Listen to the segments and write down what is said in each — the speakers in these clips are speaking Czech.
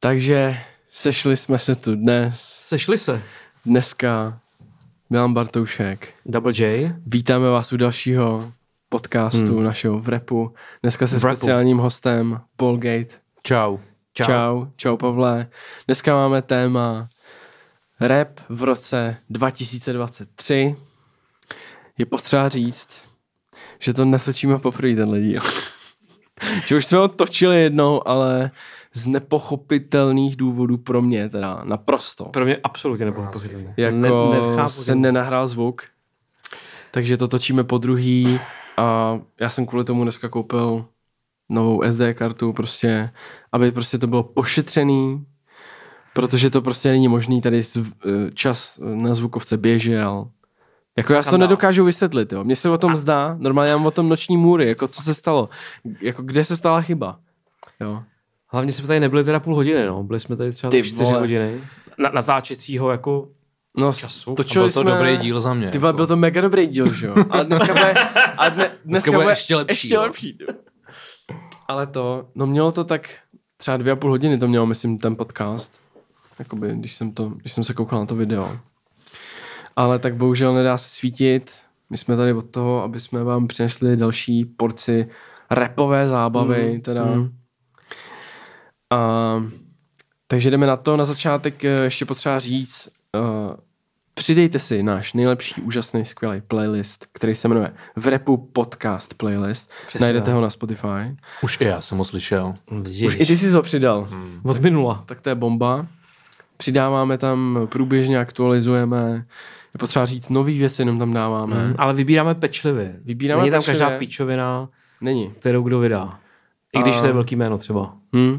Takže sešli jsme se tu dnes. Sešli se. Dneska Milan Bartoušek. Double J. Vítáme vás u dalšího podcastu našeho Vrepu. Dneska se speciálním hostem Paul Gate. Čau. Čau. Čau. Čau, Pavle. Dneska máme téma rap v roce 2023. Je potřeba říct, že to natočíme poprvé tenhle díl. Že už jsme ho točili jednou, ale z nepochopitelných důvodů pro mě teda naprosto. Pro mě absolutně nepochopitelné. Jako se nenahrál zvuk, takže to točíme podruhý a já jsem kvůli tomu dneska koupil novou SD kartu prostě, aby prostě to bylo pošetřený, protože to prostě není možný, tady čas na zvukovce běžel. Jako já si to nedokážu vysvětlit, jo. Mně se o tom zdá, normálně mám o tom noční můry, jako co se stalo, jako kde se stala chyba, jo. Hlavně jsme tady nebyli teda půl hodiny, no. Byli jsme tady třeba 4 hodiny. Natáčecího jako času. Byl to dobrý díl za mě. Ty vole, jako. Byl to mega dobrý díl, že jo. Ale dneska bude ještě lepší. Ještě lepší. Ale to, no mělo to tak třeba 2,5 hodiny, to mělo, myslím, ten podcast. Jakoby, když jsem se koukal na to video. Ale tak bohužel nedá se svítit. My jsme tady od toho, aby jsme vám přinesli další porci rapové zábavy, teda... Takže jdeme na to. Na začátek ještě potřeba říct, přidejte si náš nejlepší, úžasný, skvělý playlist, který se jmenuje Vrepu podcast playlist. Přesná. Najdete ho na Spotify. Už i já jsem ho slyšel. Už i ty jsi ho přidal. Od minula. Tak to je bomba. Přidáváme tam, průběžně aktualizujeme. Je potřeba říct, nový věci jenom tam dáváme. Ale vybíráme pečlivě. Není tam pečlivě. Každá píčovina, kterou kdo vydá. I když to je velký jméno třeba.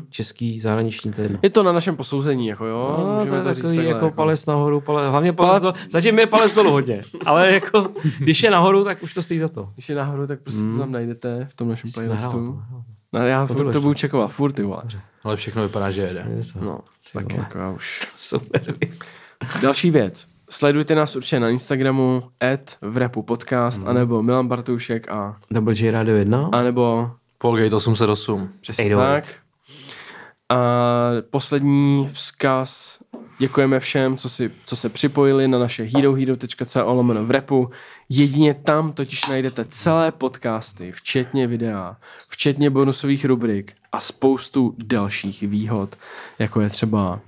Český, zahraniční, to je to na našem posouzení, jako jo. No, můžeme to říct takhle, jako palec nahoru, hlavně palec dolů. Zatím je palec dolů hodně, ale jako, když je nahoru, tak už to stojí za to. Když je nahoru, tak prostě to tam najdete v tom našem playlistu. Já furt to budu čekovat, furt ty vole. Ale všechno vypadá, že jede. No, tak jako já už. Super. Další věc. Sledujte nás určitě na Instagramu @vrepupodcast, anebo Milan Bartoušek a Double J Rádio 1, anebo Paul Gate 808. Přesně Edo tak. A poslední vzkaz. Děkujeme všem, co se připojili na naše herohero.co/vrepu. Jedině tam totiž najdete celé podcasty, včetně videa, včetně bonusových rubrik a spoustu dalších výhod, jako je třeba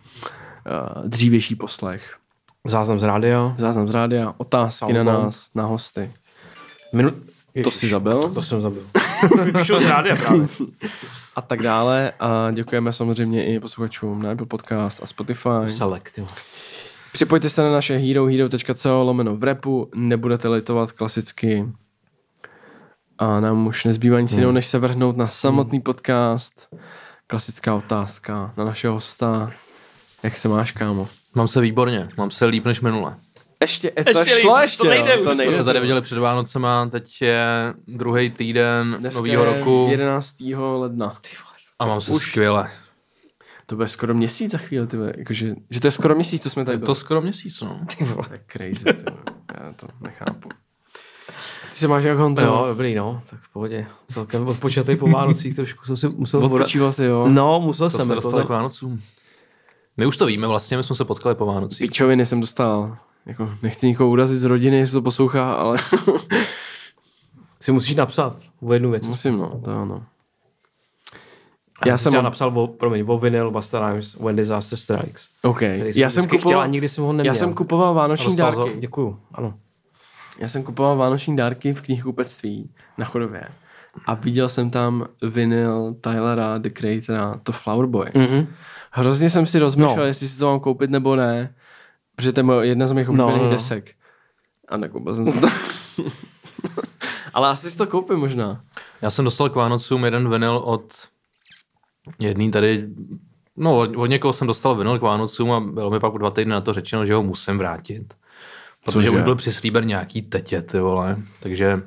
dřívější poslech. Záznam z rádia, otázky Album. Na nás, na hosty. Ježiš, to jsi zabil? To jsem zabil. Vypíšu z rádia právě. A tak dále. A děkujeme samozřejmě i posluchačům na Apple Podcast a Spotify. Select, jo. Připojte se na naše herohero.co/vrepu. Nebudete litovat klasicky. A nám už nezbývá nic jiného, než se vrhnout na samotný podcast. Klasická otázka na našeho hosta. Jak se máš, kámo? Mám se výborně. Mám se líp než minule. Ještě to nejde. My se tady viděli před Vánocema, teď je druhý týden dneska novýho roku. 11. ledna. A mám se skvěle. To bude skoro měsíc za chvíli, jakože, že to je skoro měsíc, co jsme tady byli. To skoro měsíc, no. Ty vole. To je crazy, já to nechápu. Ty se máš jak Honzo? Jo, dobrý, no, tak v pohodě. Celkem odpočatej po Vánocích, trošku jsem si musel... Odpočíval jsi, jo? No, musel jsem. To jste dostali k Vánocům. My už to víme vlastně, my jsme se potkali po Vánocích. Pičoviny jsem dostal. Jako, nechci nikoho urazit z rodiny, jestli to poslouchá, ale... si musíš napsat o jednu věc. Musím, no, to ano. Já jsem třeba napsal o vinyl Busta Rhymes, When Disaster Strikes. OK. Já jsem kupoval vánoční dárky. Děkuju, ano. Já jsem kupoval vánoční dárky v knihkupectví na Chodově. A viděl jsem tam vinyl Tylera, The Creatora, to Flower Boy. Hrozně jsem si rozmýšlel, jestli si to mám koupit nebo ne. Protože to je jedna z mých oblíbených desek. A nekoupil jsem si to. Ale asi si to koupím možná. Já jsem dostal k Vánocům jeden vinyl od jedný tady... No, od někoho jsem dostal vinyl k Vánocům a bylo mi pak 2 týdny na to řečeno, že ho musím vrátit. Protože už byl přislíben nějaký tetě, ty vole. Takže...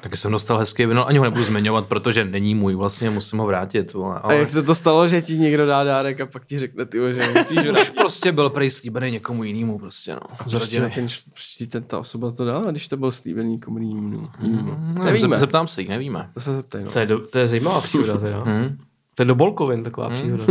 Taky jsem dostal hezký vinyl, ani ho nebudu zmiňovat, protože není můj, vlastně musím ho vrátit. Vole, ale... A jak se to stalo, že ti někdo dá dárek a pak ti řekne, tyjo, že musíš vrátit? Už prostě byl prej slíbený někomu jinému, prostě no. Ta osoba to dala, když to byl slíbený někomu jinému. Nevíme. Zeptám se jí, nevíme. To se zeptej, no. To je zajímavá příhoda, teda. To je do Bolkovin taková příhoda.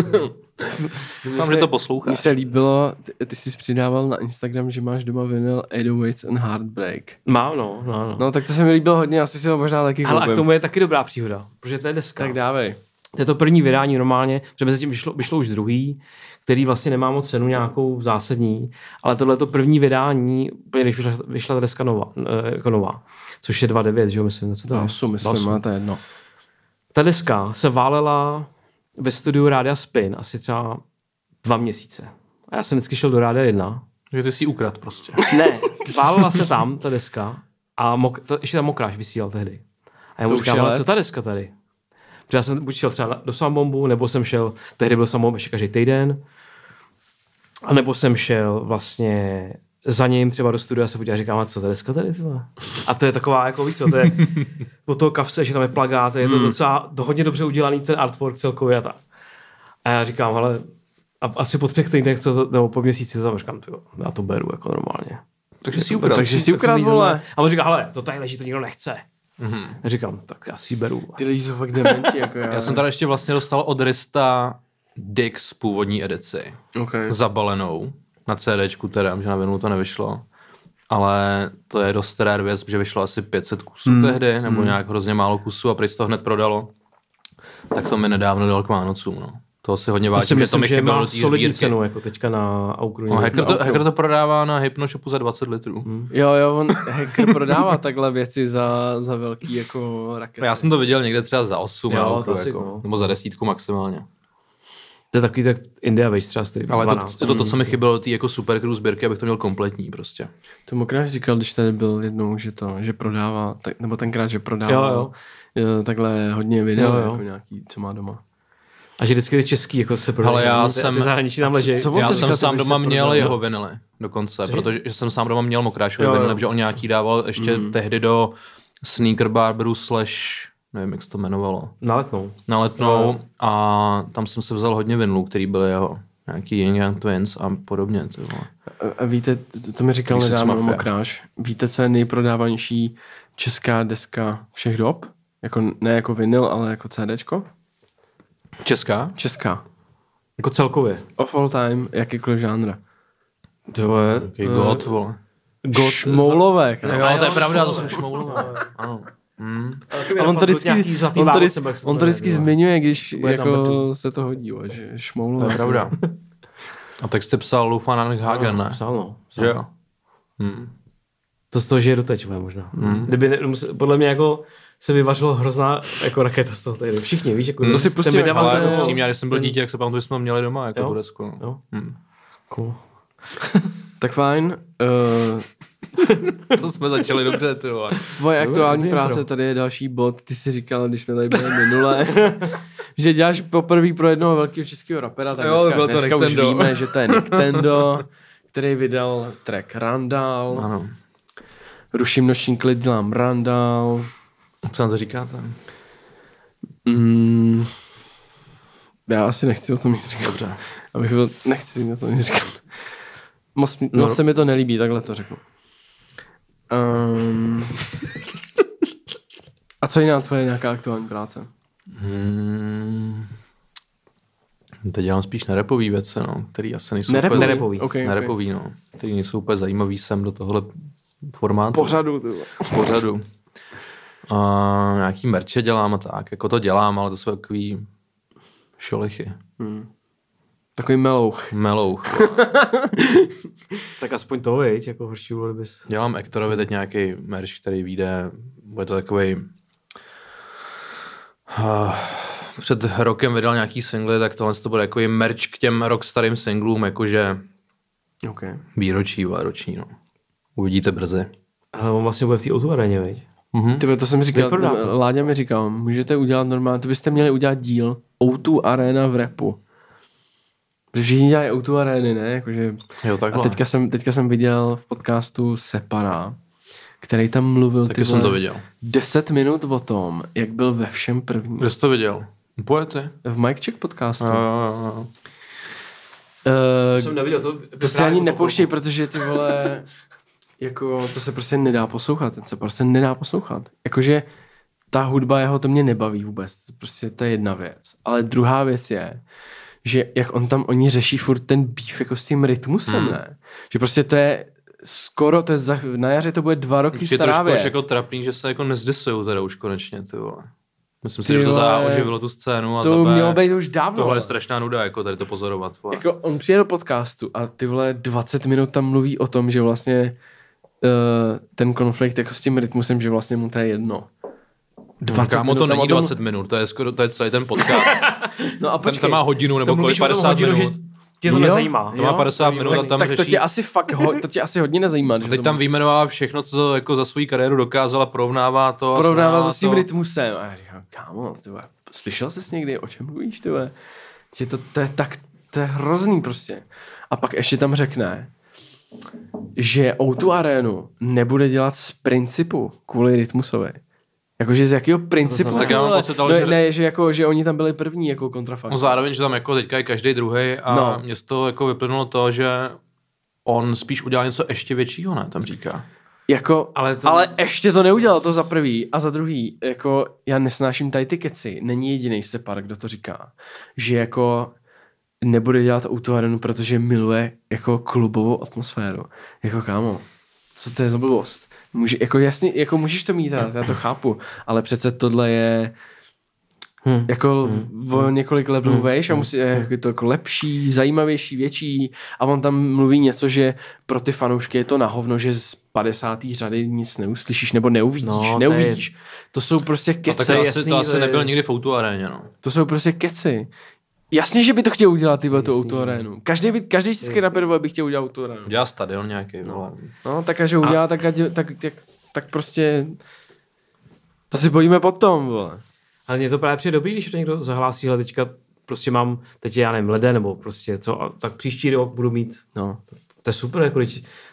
Mám, že to posloucháš. Mně se líbilo, ty jsi přidával na Instagram, že máš doma vinyl Edo Wits and Heartbreak. Mám, no. No, tak to se mi líbilo hodně, asi si ho možná taky koupím. Ale k tomu je taky dobrá příhoda, protože to je deska. Tak dávej. To je to první vydání normálně, protože mezi tím vyšlo už druhý, který vlastně nemá moc cenu nějakou zásadní, ale tohle je to první vydání, když vyšla ta deska nová, což je 2.9, že jo, myslím. Co to je? 8, ale to je jedno. Ta deska se válela ve studiu Rádia Spin asi třeba 2 měsíce. A já jsem vždycky šel do Rádia 1. Že ty si ji ukradl prostě. Ne, válela se tam ta deska a ještě tam Mokráš vysílal tehdy. A já mu říkám, co ta deska tady? Protože já jsem buď šel třeba do Sambombu, nebo jsem šel, tehdy byl Sambomb ještě každý týden, a nebo jsem šel vlastně za ním třeba do studia se podívat a říkám, co ta deska tady? A to je taková, jako víc, to je od toho kavce, že tam je plagát, je to docela hodně dobře udělaný ten artwork celkově a tak. A já říkám, hele, asi po 3 týdnech, nebo po měsíci, říkám, já to beru jako normálně. Takže si ukradl, vole. A on říká, hele, to tady leží, to nikdo nechce. Já říkám, tak já si beru. Ty lidi jsou fakt dementi, jako já. Já jsem tady ještě vlastně dostal od Rista Dix původní edici. Okay. Zabalenou. Na CDčku teda, že na vinylu to nevyšlo. Ale to je dost rare věc, protože vyšlo asi 500 kusů tehdy, nebo nějak hrozně málo kusů a prý to hned prodalo. Tak to mi nedávno dal k Vánocům, no. Toho si hodně vážím, že to mi chybělo do té sbírky. Jako teďka na Aukru. Hacker to prodává na Hypnoshopu za 20 litrů. Jo, on Hacker prodává takhle věci za velký jako rakety. Já jsem to viděl někde třeba za 8 Aukru, jako, nebo za 10 maximálně. To je takový tak India Wage třeba stejný. Ale to, co mi chybělo do té jako supercrew sběrky, abych to měl kompletní prostě. To Mokráš říkal, když tady byl jednou, že prodává, tak, nebo tenkrát, že prodává takhle hodně video, jako nějaký, co má doma. A že vždycky ty český jako se prodávají. Ale já jsem zahraniční tam leží. Já jsem sám doma měl jeho vinily dokonce, protože jsem sám doma měl Mokrášovi vinily, protože on nějaký dával ještě tehdy do Sneaker Barberu / nevím, jak se to jmenovalo. Na Letnou. A tam jsem se vzal hodně vinlů, který byly jeho. Nějaký Young Twins a podobně. A víte, to mi říkal nedávno Mokráš. Víte, co je nejprodávanější česká deska všech dob? Ne jako vinyl, ale jako CDčko? Česká. Jako celkově. Of all time, jakýkoliv žánr. To je... God. Šmoulovek. To je pravda, to jsem Šmoulovek. Ano. A on to vždycky zmiňuje, když jako se to hodí, že Šmoulovek. To je pravda. A tak jste psal Lufanan Hagen, ne? Psal. Že jo? To z toho žije dotečové možná. Kdyby, podle mě jako... se vyvařilo hrozná jako raketa z toho tady. Všichni, víš, jako to si pustíme. Přímě, když jsem byl dítě, jak se pamatuju, jsme ho měli doma, jako tu desku. Cool. Tak fajn. To jsme začali dobře, ty vole. Tvoje aktuální práce, tady je další bod. Ty jsi říkal, když jsme tady byli minule, že děláš poprvé pro jednoho velkého českého rapera, tak dneska už víme, že to je Nintendo, který vydal track Randál. Ano. Ruším noční klid, dělám Randál. Co nám to říkáte? Já asi nechci o tom nic říkat. Dobře. Nechci o tom nic říkat. Moc se mi to nelíbí, takhle to řeknu. A co jiná tvoje nějaká aktuální práce? Teď dělám spíš nerepový věci, který asi nejsou nerepový, který nejsou úplně zajímavý sem do tohle formátu. Pořadu. A nějaký merče dělám a tak, jako to dělám, ale to jsou takový šolichy. Takový melouch. Tak aspoň to, víš, jako horší bylo, bys... Dělám Ektorovi teď nějaký merč, který vyjde, bude to takovej... Před rokem vydal nějaký singly, tak tohle to bude takový merč k těm rok starým singlům, jakože výročí, roční, Uvidíte brzy. Ale on vlastně bude v té O2 aréně, víš? To jsem říkal, Láďa mi říkal, můžete udělat normálně, to byste měli udělat díl O2 Arena v rapu. Protože všichni dělají O2 Areny, ne? Jakože... Jo, a teďka jsem viděl v podcastu Separa, který tam mluvil taky jsem to viděl. 10 minut o tom, jak byl ve všem první. Kde jsi to viděl? Pojete? V Mike Check podcastu. A. Jsem neviděl to. To si ani nepouštěj, protože ty vole... Jako to se prostě nedá poslouchat. Jakože ta hudba jeho, to mě nebaví vůbec. Prostě to je jedna věc. Ale druhá věc je, že jak oni řeší furt ten beef jako s tím Rytmusem, ne? Že prostě to je skoro, to je na jaře to bude 2 roky je stará věc. Je trošku jako trapný, že se jako nezdisujou teda už konečně, ty vole. Myslím si, že to zaoživilo tu scénu a to mělo být už dávno. Tohle je strašná nuda, jako tady to pozorovat. Vole. Jako on přijde do podcastu a ty vole 20 minut tam mluví o tom, že vlastně ten konflikt jako s tím Rytmusem, že vlastně mu to je jedno. 20 kámo, to není 20 minut, to je skoro, to je celý ten podcast. No a počkej, ten má hodinu nebo kolik 50 hodinu, minut. Že tě to nezajímá. To má 50 minut a tam tak řeší. Tak to tě asi fakt to tě asi hodně nezajímá. Teď tam vyjmenovala všechno, co jako za svou kariéru dokázala, porovnává to s tím Rytmusem. A já říkám, kámo, tyhle, slyšel jsi někdy, o čem mluvíš, tyhle? Že to je tak, to je hrozný prostě. A pak ještě tam řekne, že O2 Arenu nebude dělat z principu kvůli Rytmusovi. Jakože z jakého principu? Tak já mám pocit, ale že oni tam byli první jako kontrafakt. No zároveň, že tam jako teďka je každej druhej a mě z toho jako vyplynulo to, že on spíš udělal něco ještě většího, ne? Tam říká. Jako, ale ještě to neudělal, to za prvý a za druhý. Jako já nesnáším tady ty keci. Není jedinej Separ, kdo to říká. Že jako nebude dělat O2 Arenu, protože miluje jako klubovou atmosféru. Jako kámo, co to je za blbost? Jako jasně, jako můžeš to mít, já to chápu, ale přece tohle je jako o několik levelů vejš a musí, je to jako lepší, zajímavější, větší a on tam mluví něco, že pro ty fanoušky je to na hovno, že z 50. řady nic neuslyšíš nebo neuvidíš. To jsou prostě keci. No, to asi nebyl nikdy v O2 aréně, no. To jsou prostě keci. Jasně, že by to chtěl udělat tyhle tu O2 Arenu. Každý český raper by chtěl udělat O2 Arenu. Udělá stadion nějaký. No tak až ho udělá, tak prostě to si bojíme potom, vole. Ale mě to právě přijde dobrý, když to někdo zahlásí, ale teďka prostě mám, teď já nevím, leden nebo prostě co, a tak příští rok budu mít. No. To je super, jako,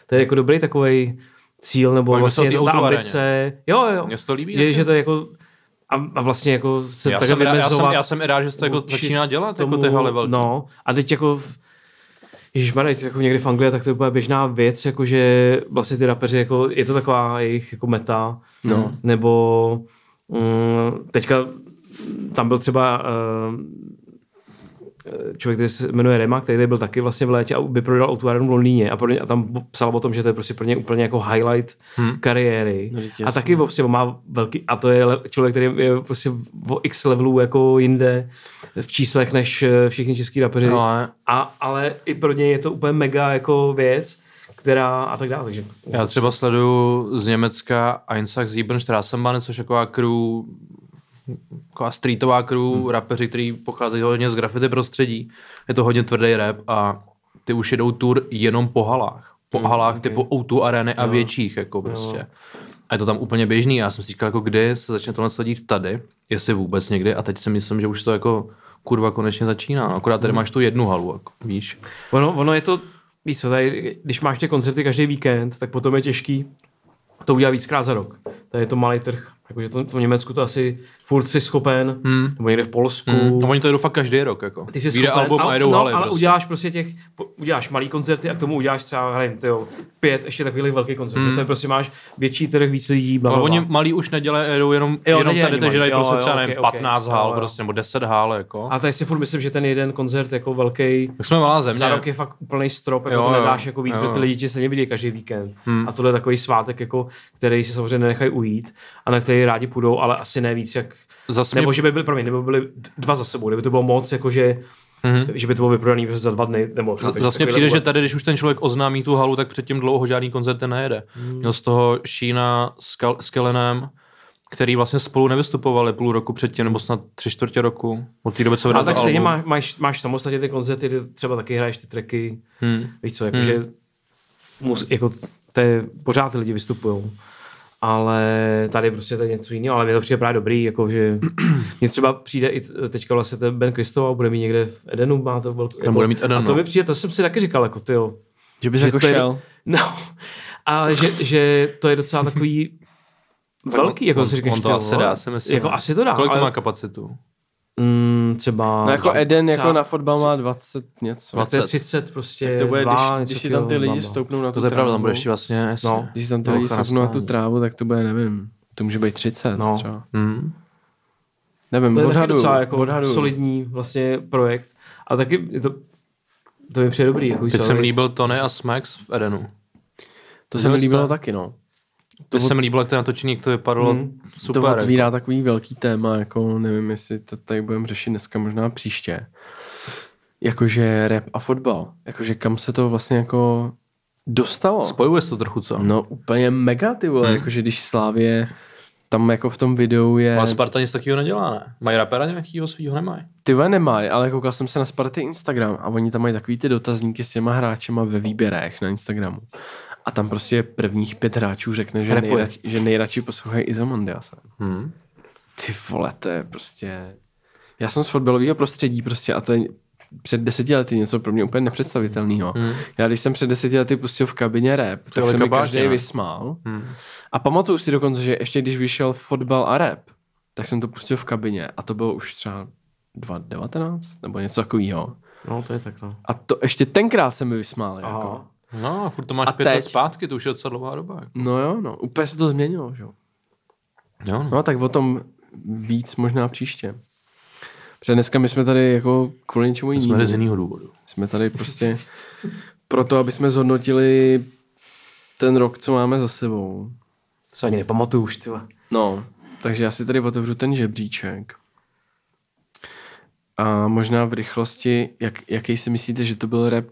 to je jako dobrý takovej cíl, nebo pojďme vlastně ta ambice. Jo. Mně se to líbí. Že to je jako... A vlastně jako se tak vymezovat. Já jsem i rád, že se to jako začíná dělat, tomu, jako tyhle velký. No, a teď jako ježišmarja, jako někdy v Anglii, tak to je úplně běžná věc, jakože vlastně ty rapeři, jako je to taková jejich jako meta, no. Nebo teďka tam byl třeba člověk, který se jmenuje Rema, který byl taky vlastně v létě a vyprodal O2 Arenu v Londýně a tam psal o tom, že to je prostě pro ně úplně jako highlight kariéry. A taky prostě má velký, a to je člověk, který je prostě o x levelů jako jinde v číslech než všichni český rapeři. No, ale i pro ně je to úplně mega jako věc, která a tak dále. Takže... Já třeba sleduju z Německa Einsach Siebenstraßenbahn, což taková taková streetová crew, rapeři, kteří pocházejí hodně z graffiti prostředí. Je to hodně tvrdý rap a ty už jedou tour jenom po halách. Typu O2 Areny a větších, jako prostě. A je to tam úplně běžný. Já jsem si říkal, jako kdy se začne tohle sledit tady, jestli vůbec někdy. A teď si myslím, že už to jako kurva konečně začíná. Akorát tady máš tu jednu halu, jako, víš. Ono je to, víš co, tady, když máš ty koncerty každý víkend, tak potom je těžký to udělat víckrát za rok. Tady je to malý trh. Jakože to v Německu to asi furt jsi schopen, nebo někde v Polsku. No oni to jdou fakt každý rok, jako. Ty jsi schopen, album a jdou haly, ale prostě. Uděláš prostě uděláš malý koncerty a k tomu uděláš třeba, nevím, 5 ještě takových velkých koncertů. To je prostě máš větší trh, víc lidí, blablabla. Ale oni malý už nedělají, jdou jenom tady, takže dají prostě třeba, nevím, 15 hál prostě, nebo 10 hál, jako. A tady si furt myslím, že ten jeden koncert jako velký. Tak jsme malá země. Za rok je fakt úplný strop, jako to nedáš jako víc, ty lidi se nevidí každý víkend. A tohle je takový svátek, jako, který si samozřejmě nenechají ujít. Rádi půjdou, ale asi ne víc jak... Nebo že by byly, byly 2 za sebou, kdyby to bylo moc, jakože že by to bylo vyprodaný za 2 dny. Nebo zase přijde, že tady, když už ten člověk oznámí tu halu, tak předtím dlouho žádný koncert nejede. Měl z toho Šína s Kelenem, který vlastně spolu nevystupovali půl roku předtím, nebo snad 3/4 roku. Od té doby, co vydal album. Ale tak stejně máš samostatně ty koncerty, třeba taky hraješ ty tracky, víš co, jakože jako pořád ty lidi vystupují. Ale tady prostě to je něco jiného, ale mě to přijde právě dobrý, jakože mě třeba přijde i teďka vlastně ten Ben Kristova, bude mít někde v Edenu, má to velký... Tam bude mít Eden, a to mi přijde, to jsem si taky říkal, jako tyjo. Že bys jako šel. No, ale že to je docela takový velký, jako si říkáš, to asi dá, si myslím. Jako asi to dá. Kolik to má kapacitu? Třeba... No jako Eden třeba, jako na fotbal má 20 něco. 20. 30 prostě. Jak to bude, když si tam ty lidi stoupnou na tu trávu. To je pravda, tam bude ještě vlastně. No, když si tam ty lidi stoupnou na tu trávu, tak to bude, nevím. To může být 30 no. třeba. Hmm. Nevím, to je docela jako solidní vlastně projekt. A taky to mi přijde dobrý. Jako teď jsem líbil Tony a Smax v Edenu. To se mi líbilo taky, no. To se mi líbilo, jak to natočení, jak to vypadalo super. To otvírá takový velký téma, jako nevím, jestli to tady budeme řešit dneska, možná příště. Jakože rap a fotbal. Jakože kam se to vlastně jako dostalo. Spojuje se to trochu, co? No úplně mega, ty vole. Jakože když Slávě tam jako v tom videu je... Ale Sparta nic takového nedělá, ne? Mají rapera nějakýho svýho, nemají? Ty vole, nemají, ale koukal jsem se na Sparty Instagram a oni tam mají takový ty dotazníky s těma hráčema ve výběrech na Instagramu. A tam prostě prvních 5 hráčů řekne, že nejradši poslouchají Iza Mondiasa. Ty vole, to je prostě... Já jsem z fotbalového prostředí prostě a to je před 10 lety něco pro mě úplně nepředstavitelného. Já když jsem před 10 lety pustil v kabině rap, tak se mi každej vysmál. A pamatuju si dokonce, že ještě když vyšel fotbal a rap, tak jsem to pustil v kabině a to bylo už třeba 2019 nebo něco takového. No to je tak no. A to ještě tenkrát se mi vysmál. Jako. No, furt to máš 5 let zpátky, to už je docela dlouhá doba. Jako. No jo, no, úplně se to změnilo, že jo. No, tak o tom víc možná příště. Protože dneska my jsme tady jako kvůli něčemu jinému. Jsme tady z jiného důvodu. Jsme tady prostě proto, aby jsme zhodnotili ten rok, co máme za sebou. To se ani nepamatuju už, tyhle. No, takže já si tady otevřu ten žebříček. A možná v rychlosti, jaký si myslíte, že to byl rap?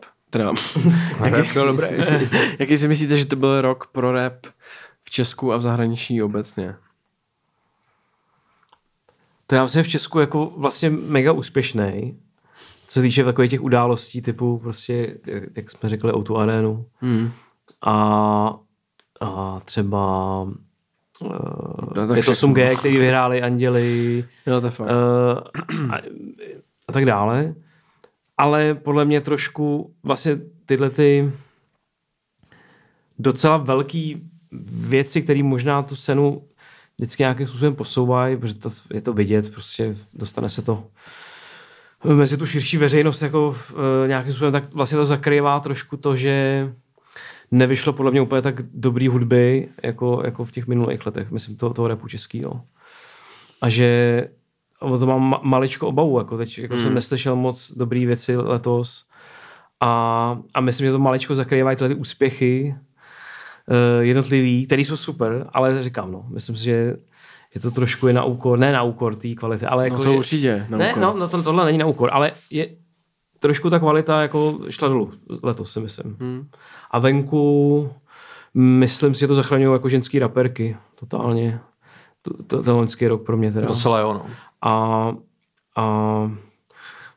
Jaký si myslíte, že to byl rok pro rap v Česku a v zahraničí obecně? To já myslím v Česku jako vlastně mega úspěšný. Co se týče takových těch událostí typu prostě, jak jsme řekli, O2 Arenu. A třeba je to 8G, který vyhráli Anděli. Jo, to fakt. A tak dále. Ale podle mě trošku vlastně tyhle ty docela velký věci, které možná tu scénu vždycky nějakým způsobem posouvají, protože je to vidět, prostě dostane se to mezi tu širší veřejnost jako nějakým způsobem, tak vlastně to zakrývá trošku to, že nevyšlo podle mě úplně tak dobrý hudby jako v těch minulých letech, myslím toho rapu českýho. A že o to mám maličko obavu, jako teď jako jsem neslyšel moc dobrý věci letos a myslím, že to maličko zakrývají tyhle ty úspěchy jednotlivý, který jsou super, ale říkám, no, myslím si, že je to trošku je na úkor, ne na úkor té kvality, ale jako... No to je, určitě na úkor. Tohle není na úkor, ale je trošku ta kvalita jako šla dolů letos, si myslím. A venku myslím si, že to zachraňují jako ženský raperky, totálně. Ten loňský rok pro mě teda. To celé ono. A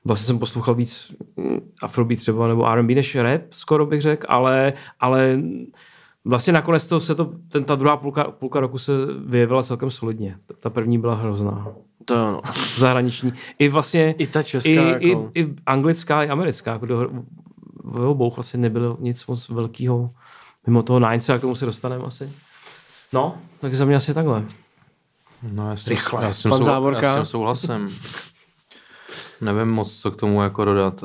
vlastně jsem poslouchal víc afrobeat třeba, nebo R&B než rap, skoro bych řekl, ale vlastně nakonec ta druhá půlka roku se vyjevila celkem solidně. Ta první byla hrozná. To je ono. Zahraniční. I vlastně... I ta česká. I anglická, i americká. Jako v obou vlastně nebylo nic moc velkého. Mimo toho Ninesa, a k tomu se dostaneme asi. No, tak za mě asi takhle. No, já s tím souhlasím. Nevím moc, co k tomu jako dodat.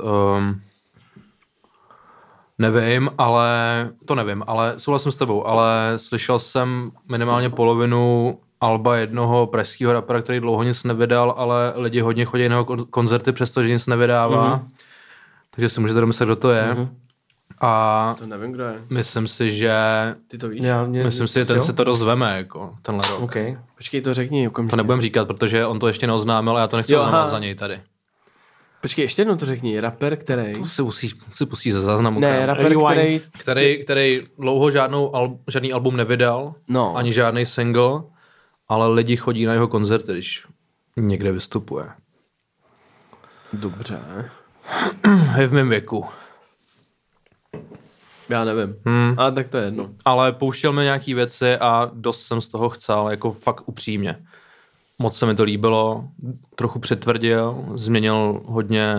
Nevím, ale souhlasím s tebou, ale slyšel jsem minimálně polovinu alba jednoho pražského rapera, který dlouho nic nevydal, ale lidi hodně chodí na koncerty, přestože nic nevydává. Takže si můžete domyslet, kdo to je. A to nevím, kdo je. Myslím si, že... Ty to víš? Myslím si, že ten se to dozveme, jako tenhle rok. Okay. Počkej, to řekni. To nebudem říkat, protože on to ještě neoznámil a já to nechci oznamovat za něj tady. Počkej, ještě jednou to řekni. Rapper, který... To si pustí ze záznamu. Ne, rapper, který dlouho žádný album nevydal, ani žádný single, ale lidi chodí na jeho koncerty, když někde vystupuje. Dobře. Je v mém věku. Já nevím, ale tak to je jedno. Ale pouštěl mi nějaký věci a dost jsem z toho chcel, jako fakt upřímně. Moc se mi to líbilo, trochu přetvrdil, změnil hodně.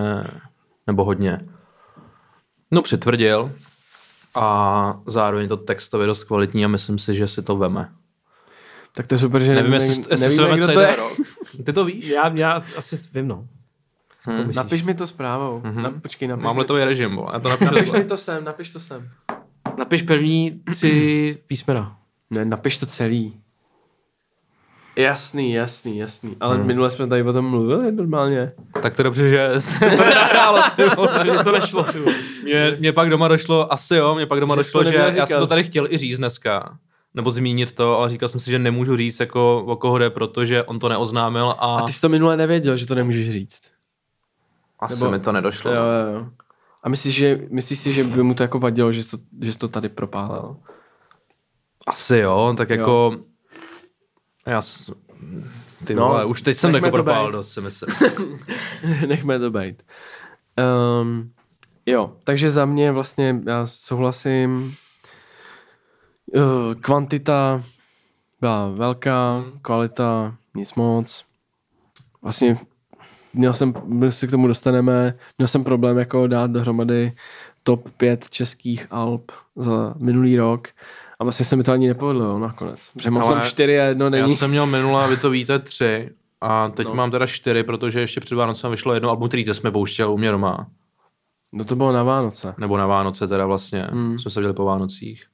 No přetvrdil a zároveň to textově dost kvalitní a myslím si, že si to veme. Tak to je super, že nevíme, kdo to je. Ty to víš? Já asi vím, no. Napiš mi to zprávou. Počkej, napiš. Mám letový režim, vole. Napiš mi to sem, napiš to sem. Napiš první 3 písmena. Ne, napiš to celý. Jasný. Ale minule jsme tady o tom mluvili normálně. Tak to dobře, že to nedálo, že to nešlo. Mně pak doma došlo, že já jsem to tady chtěl i říct dneska. Nebo zmínit to, ale říkal jsem si, že nemůžu říct jako o koho jde, protože on to neoznámil. A ty jsi to minule nevěděl, že to nemůžeš říct. Asi mi to nedošlo. Jo. A myslíš si, že by mu to jako vadilo, že jsi to tady propálil? Asi jo, tak jako... Ty vole, už teď jsem propálil dost, si myslím. Nechme to bejt. Jo, takže za mě vlastně já souhlasím... Kvantita byla velká, kvalita nic moc. Vlastně my se k tomu dostaneme, měl jsem problém jako dát dohromady top 5 českých alb za minulý rok a vlastně se mi to ani nepovedlo nakonec. Protože mám tam 4 a jedno není. Já jsem měl minule, a vy to víte, 3 a teď mám teda 4, protože ještě před Vánocem vyšlo jedno album, který jsme pouštěli u mě doma. No to bylo na Vánoce. Nebo na Vánoce teda vlastně, jsme se viděli po Vánocích.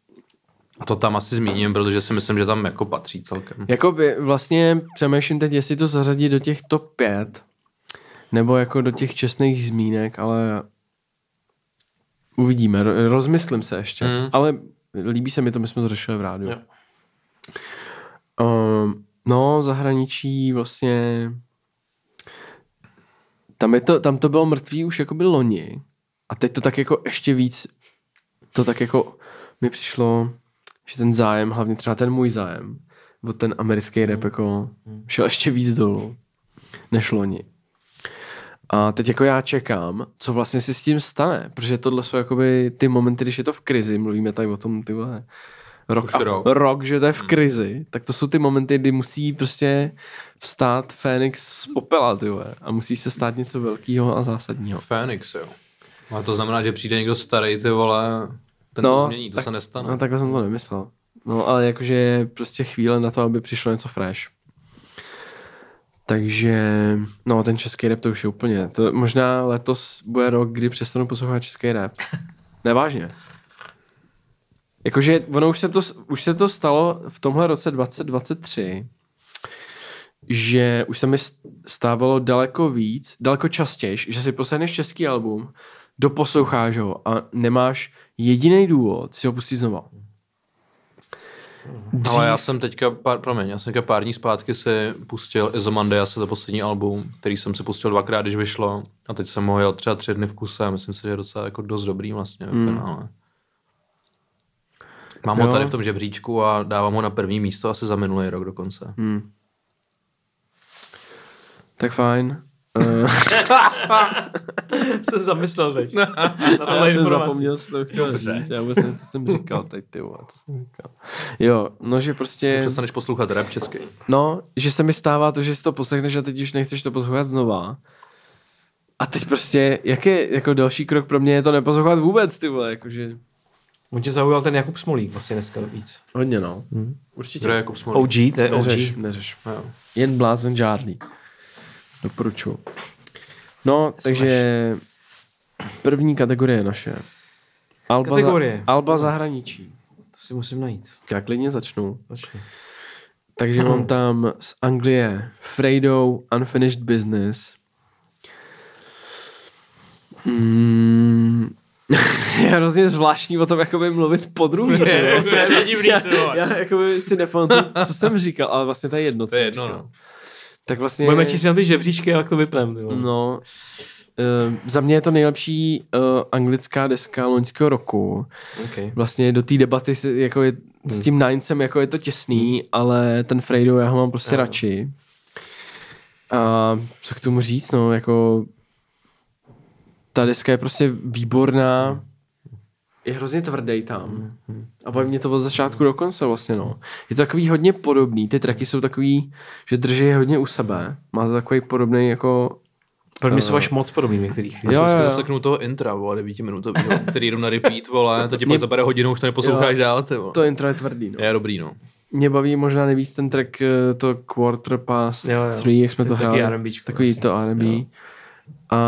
A to tam asi zmíním, protože si myslím, že tam jako patří celkem. Jakoby vlastně přemýšlím teď, jestli to zařadí do těch top 5, nebo jako do těch čestných zmínek, ale uvidíme, rozmyslím se ještě. Ale líbí se mi to, my jsme to řešili v rádiu. No, zahraničí vlastně... Tam to bylo mrtvý už jakoby loni. A teď to tak jako ještě víc... To tak jako mi přišlo... že ten zájem, hlavně třeba ten můj zájem, od ten americký rap jako šel ještě víc dolů, než loni. A teď jako já čekám, co vlastně si s tím stane, protože tohle jsou jakoby ty momenty, když je to v krizi, mluvíme tady o tom, ty vole, rok, že to je v krizi, tak to jsou ty momenty, kdy musí prostě vstát Fénix z popela, ty vole, a musí se stát něco velkého a zásadního. Fénix, jo. A to znamená, že přijde někdo starý, ty vole... to změní, to se nestane. No takhle jsem to nemyslel. No ale jakože je prostě chvíle na to, aby přišlo něco fresh. Takže, no ten český rap to už je úplně, to možná letos bude rok, kdy přestanu poslouchat český rap. Nevážně. Jakože ono už se to stalo v tomhle roce 2023, že už se mi stávalo daleko častěji, že si posledneš český album, doposloucháš ho a nemáš jediný důvod si ho pustit znova. Ale já jsem teďka pár dní zpátky si pustil Izomandiase, to poslední album, který jsem si pustil 2krát, když vyšlo, a teď jsem ho jel třeba 3 dny v kuse, myslím si, že je docela jako dost dobrý vlastně v finále. Mám ho tady v tom žebříčku a dávám ho na první místo asi za minulý rok dokonce. Tak fajn. Jsem zamyslel teď. Ale jsem zapomněl, co jsem chtěl říct. Já vůbec nevím, co jsem říkal teď, ty vole, to jsem říkal. Jo, no, že prostě... Přestaneš poslouchat rap český. No, že se mi stává to, že si to poslechneš a teď už nechceš to poslouchat znova. A teď prostě, jak je jako další krok pro mě, je to neposlouchat vůbec, ty vole, jakože... On tě zaujal ten Jakub Smolík vlastně dneska víc. Hodně, no. Určitě. Kdo je Jakub Smolík? OG, to je OG. Neřeš. Jen blázen žádný. Doporučuji. No, takže první kategorie je naše. Alba zahraničí. To si musím najít. Já klidně začnu. Takže mám tam z Anglie Fredo, Unfinished Business. Je hrozně zvláštní o tom jakoby mluvit podruhé. Já jakoby si nepamatuji, co jsem říkal, ale vlastně to je jedno. To je jedno, no. Tak vlastně... Budeme číst na ty žebříčky, jak to vypneme. No, za mě je to nejlepší anglická deska loňského roku. Okay. Vlastně do té debaty jako je, s tím Nincem jako je to těsný, ale ten Fredo já ho mám prostě radši. A co k tomu říct, no, jako ta deska je prostě výborná, je hrozně tvrdý tam. A baví mě to od začátku do konce vlastně, no. Je to takový hodně podobný, ty tracky jsou takový, že drží hodně u sebe. Má to takový podobný jako... Pro mě jsou až moc podobný některých. Já jsem si zaseknul toho intra, vole, 9-minutovýho, který jdu na repeat, vole, to ti pak zabere hodinu, už to neposloucháš dál, ty vole. To intro je tvrdý, no. Je dobrý, no. Mě baví možná nejvíc ten track, to Quarter Past 3, jak jsme to hráli. Takový to R&B. A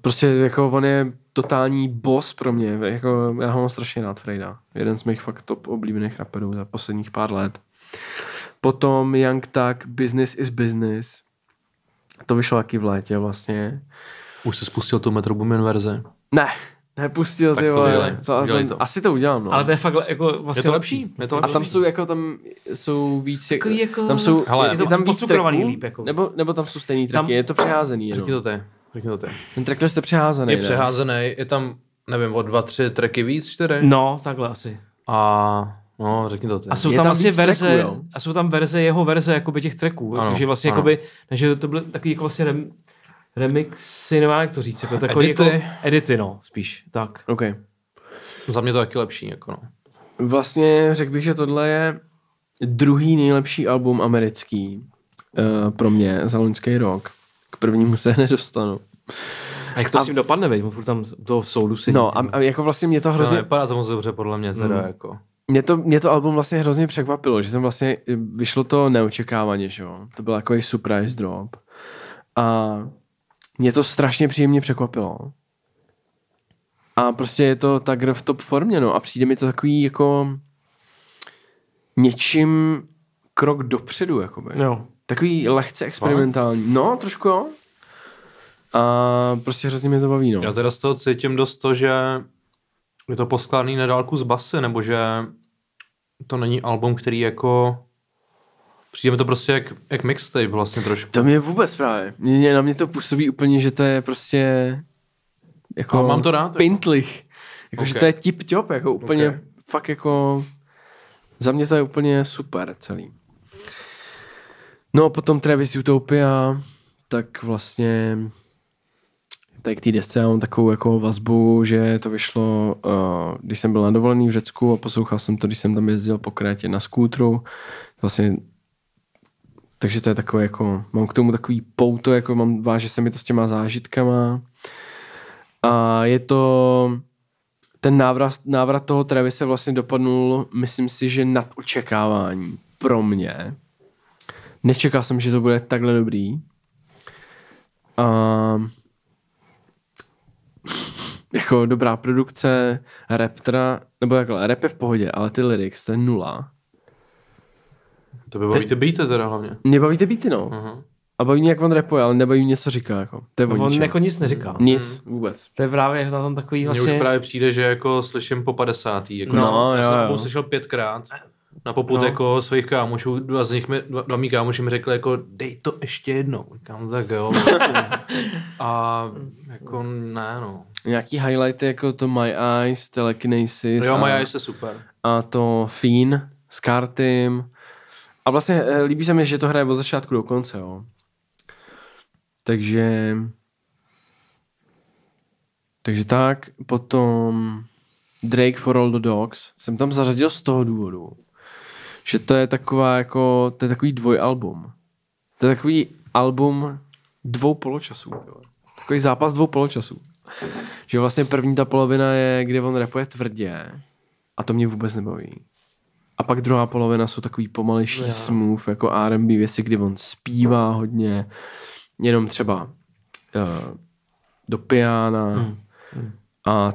prostě jako on je totální boss pro mě, jako já ho mám strašně rád, Frejda. Jeden z mých fakt top oblíbených raperů za posledních pár let. Potom Young Thug, Business is Business. To vyšlo taky v létě vlastně. Už jsi spustil tu Metro Boomin verze? Ne, nepustil. Tak ty vole. To dělej. Asi to udělám. No. Ale to je fakt jako vlastně je to lepší. Je to lepší. A tam jsou jako tam jsou víc tracků, líp, jako. Nebo tam jsou stejný tracky. Tam, je to přeházený. Řekni to ty. Ten tracklist je přeházený. Je přeházený, je tam, nevím, o 2-3 tracky víc, 4? No, takhle asi. A no, řekni to ty. A jsou tam asi verze, tracků, a jsou tam verze, jeho verze jakoby těch tracků, takže vlastně jakoby, že to byl takový jako vlastně remixy, nevím, jak to říct, jako takový edity, no, spíš, tak. Okay. Za mě to taky lepší, jako no. Vlastně řekl bych, že tohle je druhý nejlepší album americký pro mě za loňský rok. K prvnímu se nedostanu. A jak to s tím dopadne, veď? Furt tam toho soudu si... No, a jako vlastně mě to hrozně... Nepadá to moc dobře, podle mě teda, jako... Mě to album vlastně hrozně překvapilo, že jsem vlastně... Vyšlo to neočekávaně, že jo? To byl takový surprise drop. A mě to strašně příjemně překvapilo. A prostě je to tak v top formě, no. A přijde mi to takový, jako... něčím krok dopředu, jakoby. Jo. Takový lehce experimentální. No, trošku jo. A prostě hrozně mě to baví, no. Já teda z toho cítím dost to, že je to poskládaný na dálku z basy, nebo že to není album, který jako... Přijde mi to prostě jak mixtape vlastně trošku. To mě vůbec právě. Na mě to působí úplně, že to je prostě jako... A mám to rád? Pintlich. Jako, okay. Že to je tip-top, jako úplně fakt jako... Za mě to je úplně super celý. No potom Travis Utopia, tak vlastně tady k té desce mám takovou jako vazbu, že to vyšlo, když jsem byl na dovolený v Řecku a poslouchal jsem to, když jsem tam jezdil po Krétě na skútru. Vlastně, takže to je takové jako, mám k tomu takový pouto, jako váže se mi to s těma zážitkama. A je to... Ten návrat toho Travise vlastně dopadnul, myslím si, že nad očekávání pro mě. Nečekal jsem, že to bude takhle dobrý. Jako dobrá produkce, rap teda, nebo takhle, rap je v pohodě, ale ty lyrics, to je nula. To by baví ty beaty teda hlavně. Mě baví ty beaty, no. Uh-huh. A baví mě, jak on rapuje, ale nebaví mě, co říká. Jako. To je on jako nic neříká. Nic, vůbec. To je právě na tom takový vlastně... Mně už právě přijde, že jako slyším po 50. Jako no, já jsem slyšel 5krát. Na popud jako svých kámošů, dva mý kámoši mi řekli jako dej to ještě jednou. Říkám, tak jo. A jako ne, no. Nějaký highlighty jako to My Eyes, Telekinesis. Jo, My Eyes je super. A to Fín s Kartym. A vlastně líbí se mi, že to hraje od začátku do konce, jo. Takže tak, potom Drake for All the Dogs jsem tam zařadil z toho důvodu, že to je taková jako, to je takový dvojalbum. To je takový album dvou poločasů. Jo. Takový zápas dvou poločasů. Že vlastně první ta polovina je, kde on rapuje tvrdě a to mě vůbec nebaví. A pak druhá polovina jsou takový pomalejší smooth, jako R&B věci, kdy on zpívá hodně, jenom třeba do piana a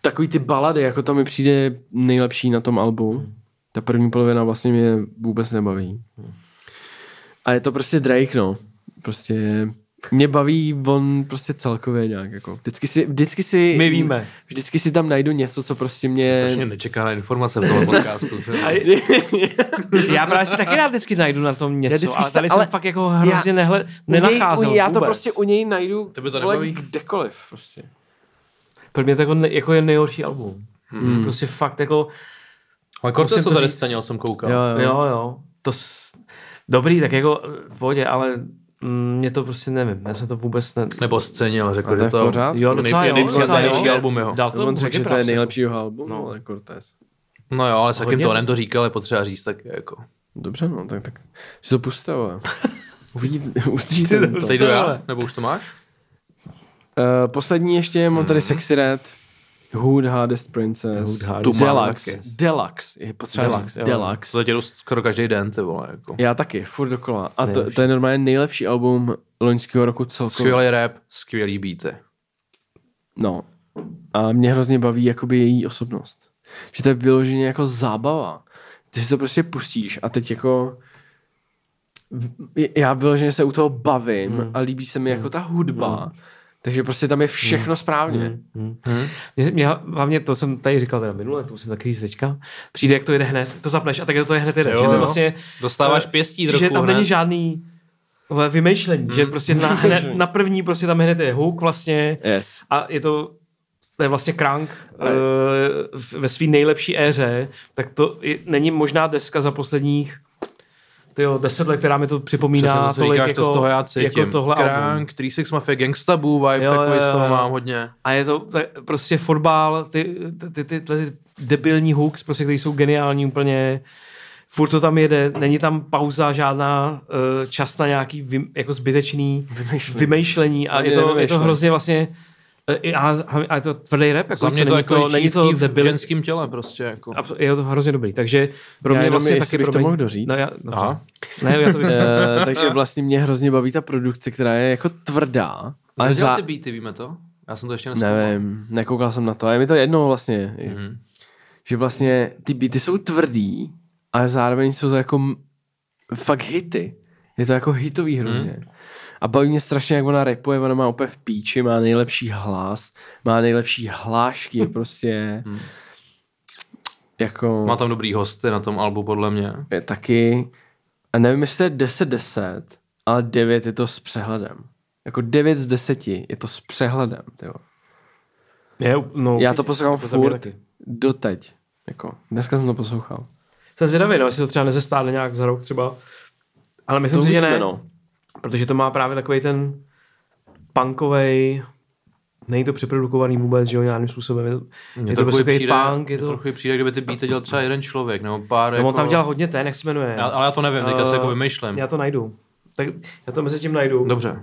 takový ty balady, jako to mi přijde nejlepší na tom albu. Ta první polovina vlastně mě vůbec nebaví. A je to prostě Drake, no. Prostě mě baví on prostě celkově nějak, jako. Vždycky si... My víme. Vždycky si tam najdu něco, co prostě mě... Strašně nečekaná informace v tomhle podcastu. Já právě si taky rád vždycky najdu na tom něco, ale tady jsem fakt jako hrozně nenacházel vůbec. Já to prostě u něj najdu kdekoliv prostě. Pro mě to jako je nejhorší album. Prostě fakt jako... Ale Korte se tady scenil, jsem koukal. Jo. To dobrý, tak jako v pohodě, ale... Mě to prostě nevím, já jsem to vůbec ne... Nebo scenil, řekl, že to je nejlepší album jeho. On řekl, že to je nejlepšího album, no, ale Cortez. No jo, ale s jakým tónem to říkal, je potřeba říct tak jako. Dobře, no, tak si to puste, ale. Uvidíte to. Teď jdu já, nebo už to máš? Poslední ještě mám tady Sexyy Red, Who the Hardest Princess, Deluxe. Je potřeba Deluxe. To tě jdu skoro každý den, ty vole. Jako. Já taky, furt dokola. A to je normálně nejlepší album loňského roku celkově. Skvělý rap, skvělý beaty. No. A mě hrozně baví jakoby její osobnost. Že to je vyloženě jako zábava. Ty si to prostě pustíš a teď jako já vyloženě se u toho bavím a líbí se mi jako ta hudba. Takže prostě tam je všechno správně. Hlavně to jsem tady říkal teda minule, to musím taky říct teďka. Přijde, jak to jede hned, to zapneš a tak to je hned jede. Jo, že to vlastně, dostáváš pěstí trochu. Že tam není žádný vymýšlení, že prostě na první prostě tam hned je hook vlastně a je to... To je vlastně Krank ve své nejlepší éře, tak to je, není možná deska za posledních 10 let, která mi to připomíná. Přesně, tolik říkáš, jako, to z toho já cítím. Jako Krank, 3-6 Mafia, Gangsta Boo vibe, takový z toho mám hodně. A je to prostě fotbal, ty debilní hooks, prostě, které jsou geniální úplně. Furt to tam jede, není tam pauza žádná, čas na nějaký jako zbytečný vymýšlení a je to hrozně vlastně... A je to tvrdý rap, jako mě to není to, není to v ženským těle prostě. Jako. Je to hrozně dobrý, takže pro mě vlastně taky... bych to mohl doříct. Takže vlastně mě hrozně baví ta produkce, která je jako tvrdá. Ale dělal ty beaty, víme to? Já jsem to ještě neskoumal. Nevím, nekoukal jsem na to, a je mi to jedno vlastně. Že vlastně ty beaty jsou tvrdý, ale zároveň jsou to jako fakt hity. Je to jako hitový hrozně. A baví mě strašně, jak ona rapuje, ona má úplně v píči, má nejlepší hlas, má nejlepší hlášky, prostě jako... Má tam dobrý hosty na tom albu, podle mě. Je taky, a nevím, jestli je 10-10, ale 9 je to s přehledem. Jako 9 z 10 je to s přehledem, tyjo. Já to poslouchám furt doteď, jako dneska jsem to poslouchal. Jsem zvědavý, no, jestli to třeba nezestále nějak za rok třeba, ale myslím si, že ne. Protože to má právě takovej ten punkovej, není to přeprodukovaný vůbec, že jo, nějakým způsobem. Je to prostě punk. Trochu přijde, kdyby ty beaty dělal třeba jeden člověk, nebo pár. No jako... on tam dělal hodně ten, jak se jmenuje. Ale já to nevím, teďka se jako vymýšlím. Já to najdu. Tak já to mezi tím najdu. Dobře.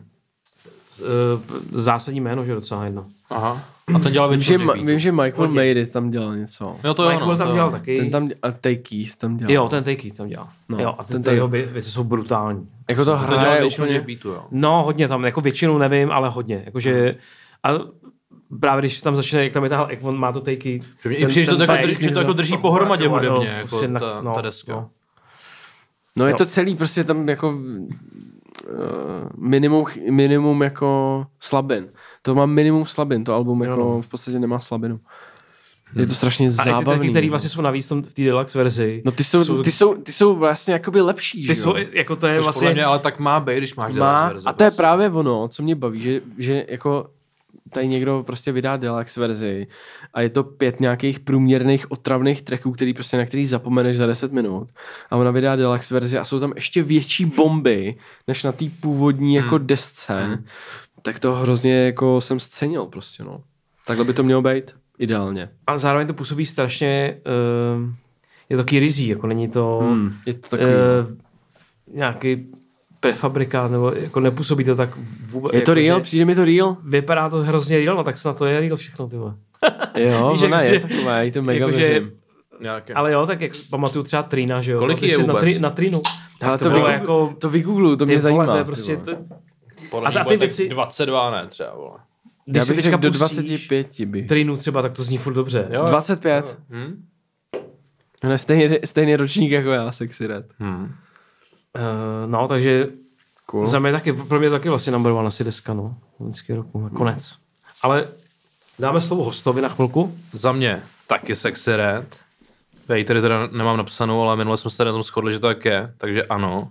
Zásadní jméno, že docela jedno. Aha. A ten dělal většinu těch beatů. Vím, že Michael Made it tam dělal něco. Jo, to Michael tam dělal taky. Ten tam, a Takey tam dělal. Jo, ten Takey tam dělal. No, jo, a ty jeho věci jsou brutální. Jako to hraje úplně... beatů, jo? No, hodně tam, jako většinu nevím, ale hodně. Jakože... A právě když tam začne, jak tam je tahle, jak on má to Takey... I přijde, že to jako drží pohromadě hudebně, jako ta deska. No, je to celý, prostě tam jako... minimum jako slabin. To má minimum slabin, to album jako v podstatě nemá slabinu. Je to strašně zábavný. A ty taky, který vlastně jsou navíc v té deluxe verzi. No ty jsou vlastně jakoby lepší, ty jo? Jako to je což vlastně... Mě, ale tak má být, když máš deluxe verzi. A to je prostě právě ono, co mě baví, že jako tady někdo prostě vydá deluxe verzi a je to 5 nějakých průměrných otravných tracků, který prostě na který zapomeneš za 10 minut. A ona vydá deluxe verzi a jsou tam ještě větší bomby než na té původní jako desce. Tak to hrozně jako jsem scenil prostě, no. Takhle by to mělo být ideálně. A zároveň to působí strašně je to taky rizí, jako není to je to takový nějaký prefabrikát, nebo jako nepůsobí to tak vůbec. Je to jako, real? Přijde mi to real? Vypadá to hrozně real, no tak snad to je real všechno, ty vole. Jo, víš, ona jako, je taková, je to mega jako, věřím. Nějaké. Ale jo, tak jak pamatuju třeba Trina, že jo. Kolik je vůbec? Na Trinu. Ale to bylo jako... To vygoogluju, to mě zajímá. To je prostě... Podle mě bude věci... 22, ne třeba, vole. Já bych řekl do 25 by. Trinu třeba, tak to zní furt dobře. Jo, 25. No, stejný ročník jako já, Sexyy Red. No, takže cool. Za mě taky, pro mě taky vlastně number one asi deska, no. Vždycky roku, konec. Ale dáme slovo hostovi na chvilku. Za mě taky Sexyy Red. Já ji tady teda nemám napsanou, ale minule jsme se na tom shodli, že to tak je, takže ano.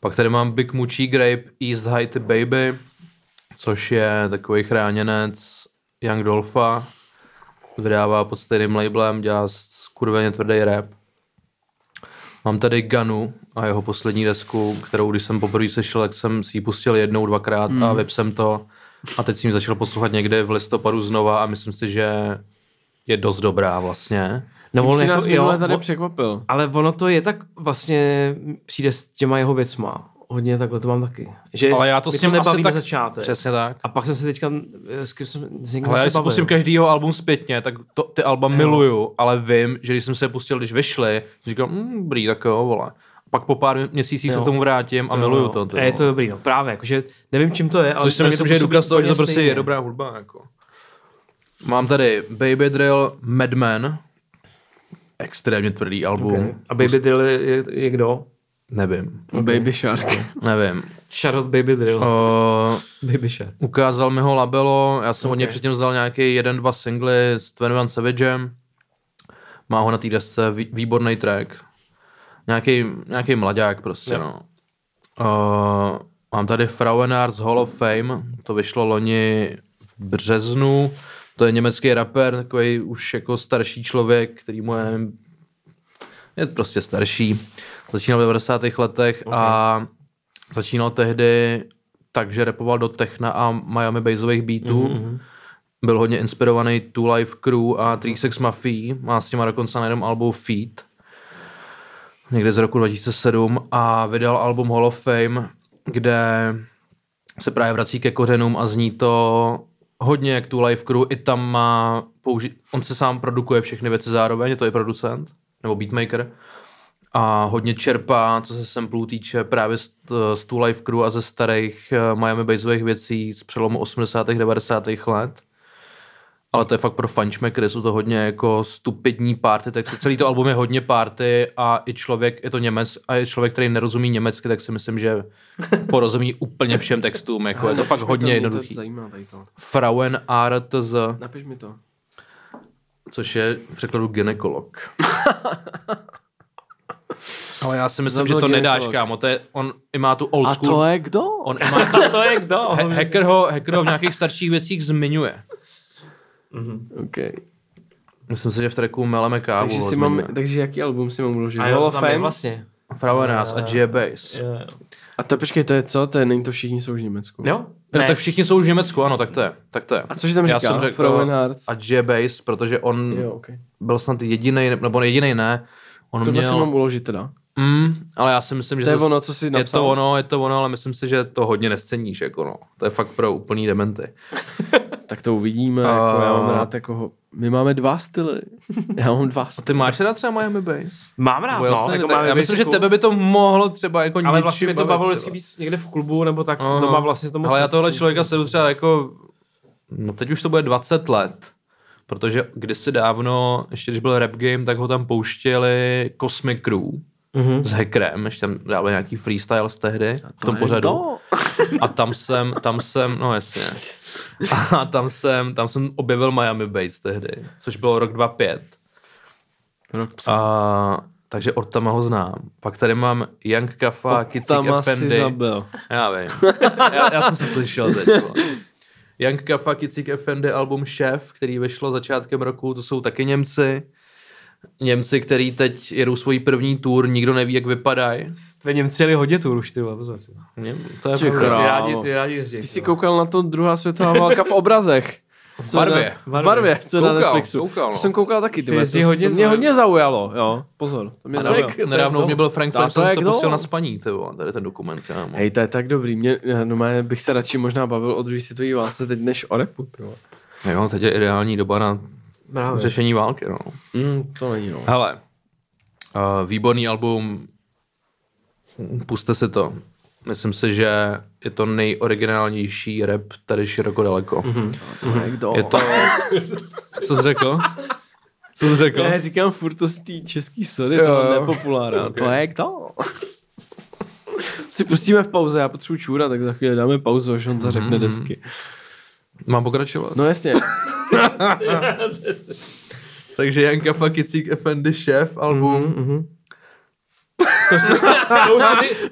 Pak tady mám Big Muchie Grape, East Haiti Baby, což je takový chráněnec Young Dolfa. Vydává pod stejným labelem, dělá skurveně tvrdý rap. Mám tady Ganu a jeho poslední desku, kterou když jsem poprvé sešel, tak jsem si ji pustil 1-2krát a vypl jsem to. A teď jsem ji začal poslouchat někde v listopadu znova a myslím si, že je dost dobrá vlastně. No, on nás minule tady překvapil. Ale ono to je tak vlastně, přijde s těma jeho věcma. Hodně takhle to mám taky. Že ale já to s ním nebaví na začátek. Přesně tak. A pak jsem se teďka s někým ale já spustím každýho album zpětně, tak to, ty alba miluju, ale vím, že když jsem se pustil, když vyšly, říkám, dobrý, tak jo, vole. Pak po pár měsících se k tomu vrátím a miluju to. Tedy, je to dobrý, no právě, jakože nevím, čím to je. Ale což si myslím, že je důkaz toho, že to prostě je dobrá hudba. Mám tady Baby Drill, Madman. extrémně tvrdý album. Okay. A Baby Drill je kdo? Nevím. Okay. Baby Shark. Nevím. Shoutout Baby Drill. Baby Shark. Ukázal mi ho Labelo, já jsem od něj předtím vzal nějaký 1-2 singly s 21 Savagem. Má ho na té desce, výborný track. Nějaký mladák prostě, no. Mám tady Frauenarts Hall of Fame, to vyšlo loni v březnu. To je německý rapper, takový už jako starší člověk, který mu je prostě starší. Začínal v 90. letech a začínal tehdy tak, že rapoval do techna a Miami baseových beatů. Mm-hmm. Byl hodně inspirovaný Two Life Crew a Three Six Mafia. Má s těma dokonce na jednom albu Feat. Někde z roku 2007 a vydal album Hall of Fame, kde se právě vrací ke kořenům a zní to hodně jak Two Life Crew. I tam má on se sám produkuje všechny věci zároveň, je to i producent nebo beatmaker. A hodně čerpá, co se samplů týče, právě z Two Life Crew a ze starých Miami baseových věcí z přelomu 80. a 90. let. Ale to je fakt pro fančmekry, jsou to hodně jako stupidní party, tak se celý to album je hodně party a i člověk, je to Němec, a i člověk, který nerozumí německy, tak si myslím, že porozumí úplně všem textům, jako je to fakt hodně jednoduchý. Frauenarzt napiš mi to. Což je v překladu gynekolog. Ale já si myslím, že to nedáš, kámo. To je, on i má tu old school. A to je kdo? On i má to je kdo? Hacker ho v nějakých starších věcích zmiňuje. Mm-hmm. Okay. Myslím si, že v tracku Meleme kávu. Takže jaký album si mám uložit? A jo, to tam vlastně. Frauenarzt a J-Bass. A to počkej, to je co? To je, není to všichni jsou už v Německu? Jo? No, tak všichni jsou už v Německu, ano, tak to je. A což tam říká? Frauenarzt a J-Bass, protože on byl snad jedinej, nebo jedinej ne. On tohle si mám uložit teda. Ale já si myslím, že to je ono, co si napsal. Je to ono, ale myslím si, že to hodně nesceníš, jako no. To je fakt pro úplný dementy. Tak to uvidíme, jako já mám rád jako, my máme dva styly. Já mám dva styly. A ty máš teda třeba Miami Bass? Mám rád, no. Jako já myslím, že tebe by to mohlo třeba jako něčím bavit. Ale vlastně mi to bavilo vždycky víc někde v klubu, nebo tak doma vlastně to musí. Ale já tohle člověka sedu třeba jako, no teď už to bude 20 let. Protože kdysi dávno, ještě když byl Rap Game, tak ho tam pouštěli Cosmic Crew s Hackerem, ještě tam dávali nějaký freestyle z tehdy v tom pořadu. To. A tam jsem, no jasně. A tam jsem objevil Miami Bass tehdy, což bylo rok 2005. Takže od tam ho znám. Pak tady mám Young Kafa, Kicik Effendi. Já vím. Já jsem se slyšel teď. Young Kafa, Kicik Effendi, album Šéf, který vyšlo začátkem roku, to jsou taky Němci, který teď jedou svůj první tour, nikdo neví, jak vypadají. Tvé Němci jeli hodně tour už, tyhle, pozor. Ty rádi jezdí. Ty jsi koukal na to druhá světová válka v obrazech. V barvě. Koukal, no. To jsem koukal taky, mě hodně zaujalo, jo, pozor. Nedávno mě byl Frank Flemson, jsem se pustil na spaní, tady ten dokument, kámo. Hej, to je tak dobrý, bych se radši možná bavil o druhé světové válce teď než o repu. Jo, teď je ideální doba na řešení války, no. To není, no. Hele, výborný album, puste si to. Myslím si, že je to nejoriginálnější rap tady široko daleko. Je to... Co jsi řekl? Já říkám furt to z té český sody, to je nepopulárná. Okay. To je kdo? Si pustíme v pauze, já potřebuji čůrat, tak za chvíli dáme pauzu, až on zařekne desky. Mám pokračovat? No jasně. Takže Janka Fakicík, Effendi, Šéf, album...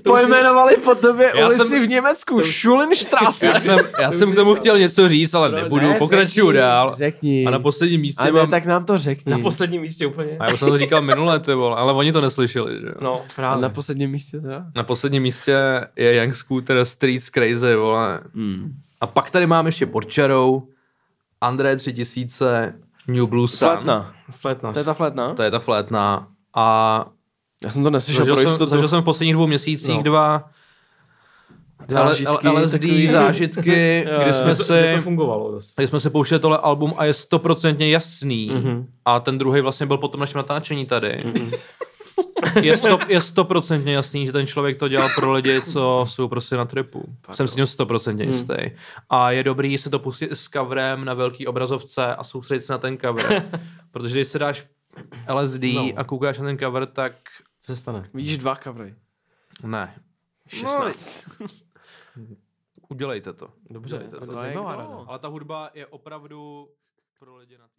Pojmenovali po tobě ulici v Německu, Schulenstrasse. Já jsem k tomu chtěl něco říct, ale nebudu, pokračuju dál. Řekni. A na posledním místě tak nám to řekni. Na posledním místě úplně. A já jsem to říkal minule, ale oni to neslyšeli. Že? No, právě. A na posledním místě teda? Na posledním místě je Young Scooter Streets Crazy, vole. A pak tady mám ještě pod čarou André 3000 New Blue Sun. Flétna. To je ta flétna. A já jsem to neslyšel. Zažil jsem v posledních 2 měsících 2 LSD zážitky, kdy jsme si pouštěli tohle album a je 100% jasný. A ten druhý vlastně byl potom našem natáčení tady. Je 100% jasný, že ten člověk to dělal pro lidi, co jsou prostě na tripu. Jsem s ním 100% jistý. A je dobrý se to pustit s coverem na velký obrazovce a soustředit se na ten cover. Protože když se dáš LSD a koukáš na ten cover, tak... Co se stane? Vidíš dva covery. Ne. 16. Udělejte to. Dobře, udělejte to. Zajímavá rada. Ale ta hudba je opravdu pro lidi na tý.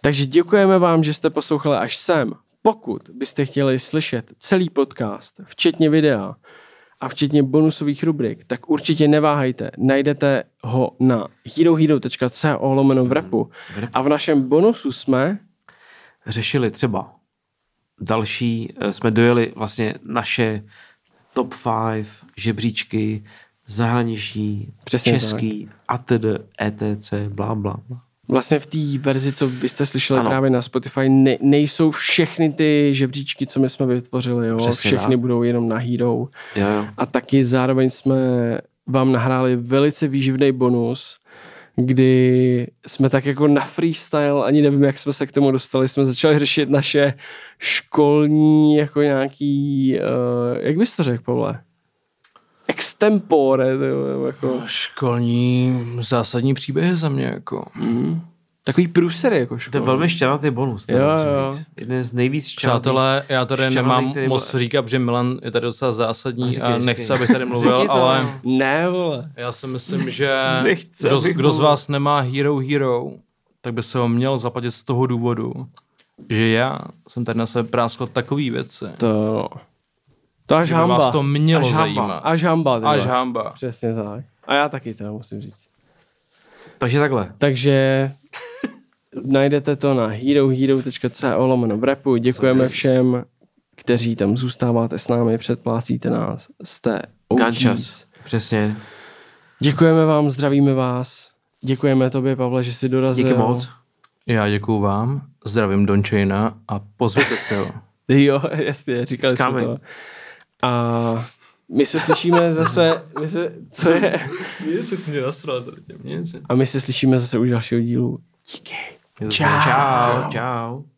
Takže děkujeme vám, že jste poslouchali až sem. Pokud byste chtěli slyšet celý podcast, včetně videa a včetně bonusových rubrik, tak určitě neváhejte. Najdete ho na herohero.co/vrepu a v našem bonusu jsme řešili třeba další, jsme dojeli vlastně naše top 5 žebříčky, zahraniční, přesně český, atd, etc, blá, blá, blá. Vlastně v té verzi, co byste slyšeli právě na Spotify, nejsou všechny ty žebříčky, co my jsme vytvořili. Jo? Všechny budou jenom na Hero. Jo. A taky zároveň jsme vám nahráli velice výživný bonus, kdy jsme tak jako na freestyle, ani nevím, jak jsme se k tomu dostali, jsme začali řešit naše školní, jako nějaký, jak bys to řekl, Pavle? Extempore. Jako. Školní zásadní příběhy za mě. Jako. Mm. Takový průsery. Jako to je velmi šťavnatý bonus. Jo. Jeden z nejvíc šťavnatých. Přátelé, já tady nemám moc říkat, protože Milan je tady docela zásadní a nechci, abych tady mluvil, ale... Ne, vole. Já si myslím, že kdo z vás nemá Hero, tak by se ho měl zaplatit z toho důvodu, že já jsem tady na sebe práskal takový věci. To až hamba. Vás to mělo zajímat. Až hamba. Přesně tak. A já taky teda musím říct. Takže takhle. Takže najdete to na herohero.co/vrepu. Děkujeme všem, kteří tam zůstáváte s námi, předplácíte nás, jste OGs. Přesně. Děkujeme vám, zdravíme vás. Děkujeme tobě, Pavle, že jsi dorazil. Díky moc. Já děkuju vám, zdravím Dončejna a pozvěte se ho. Jo, jasně, říkali jsme to. A my se slyšíme zase, co je? A my se slyšíme zase u dalšího dílu. Díky. Čau.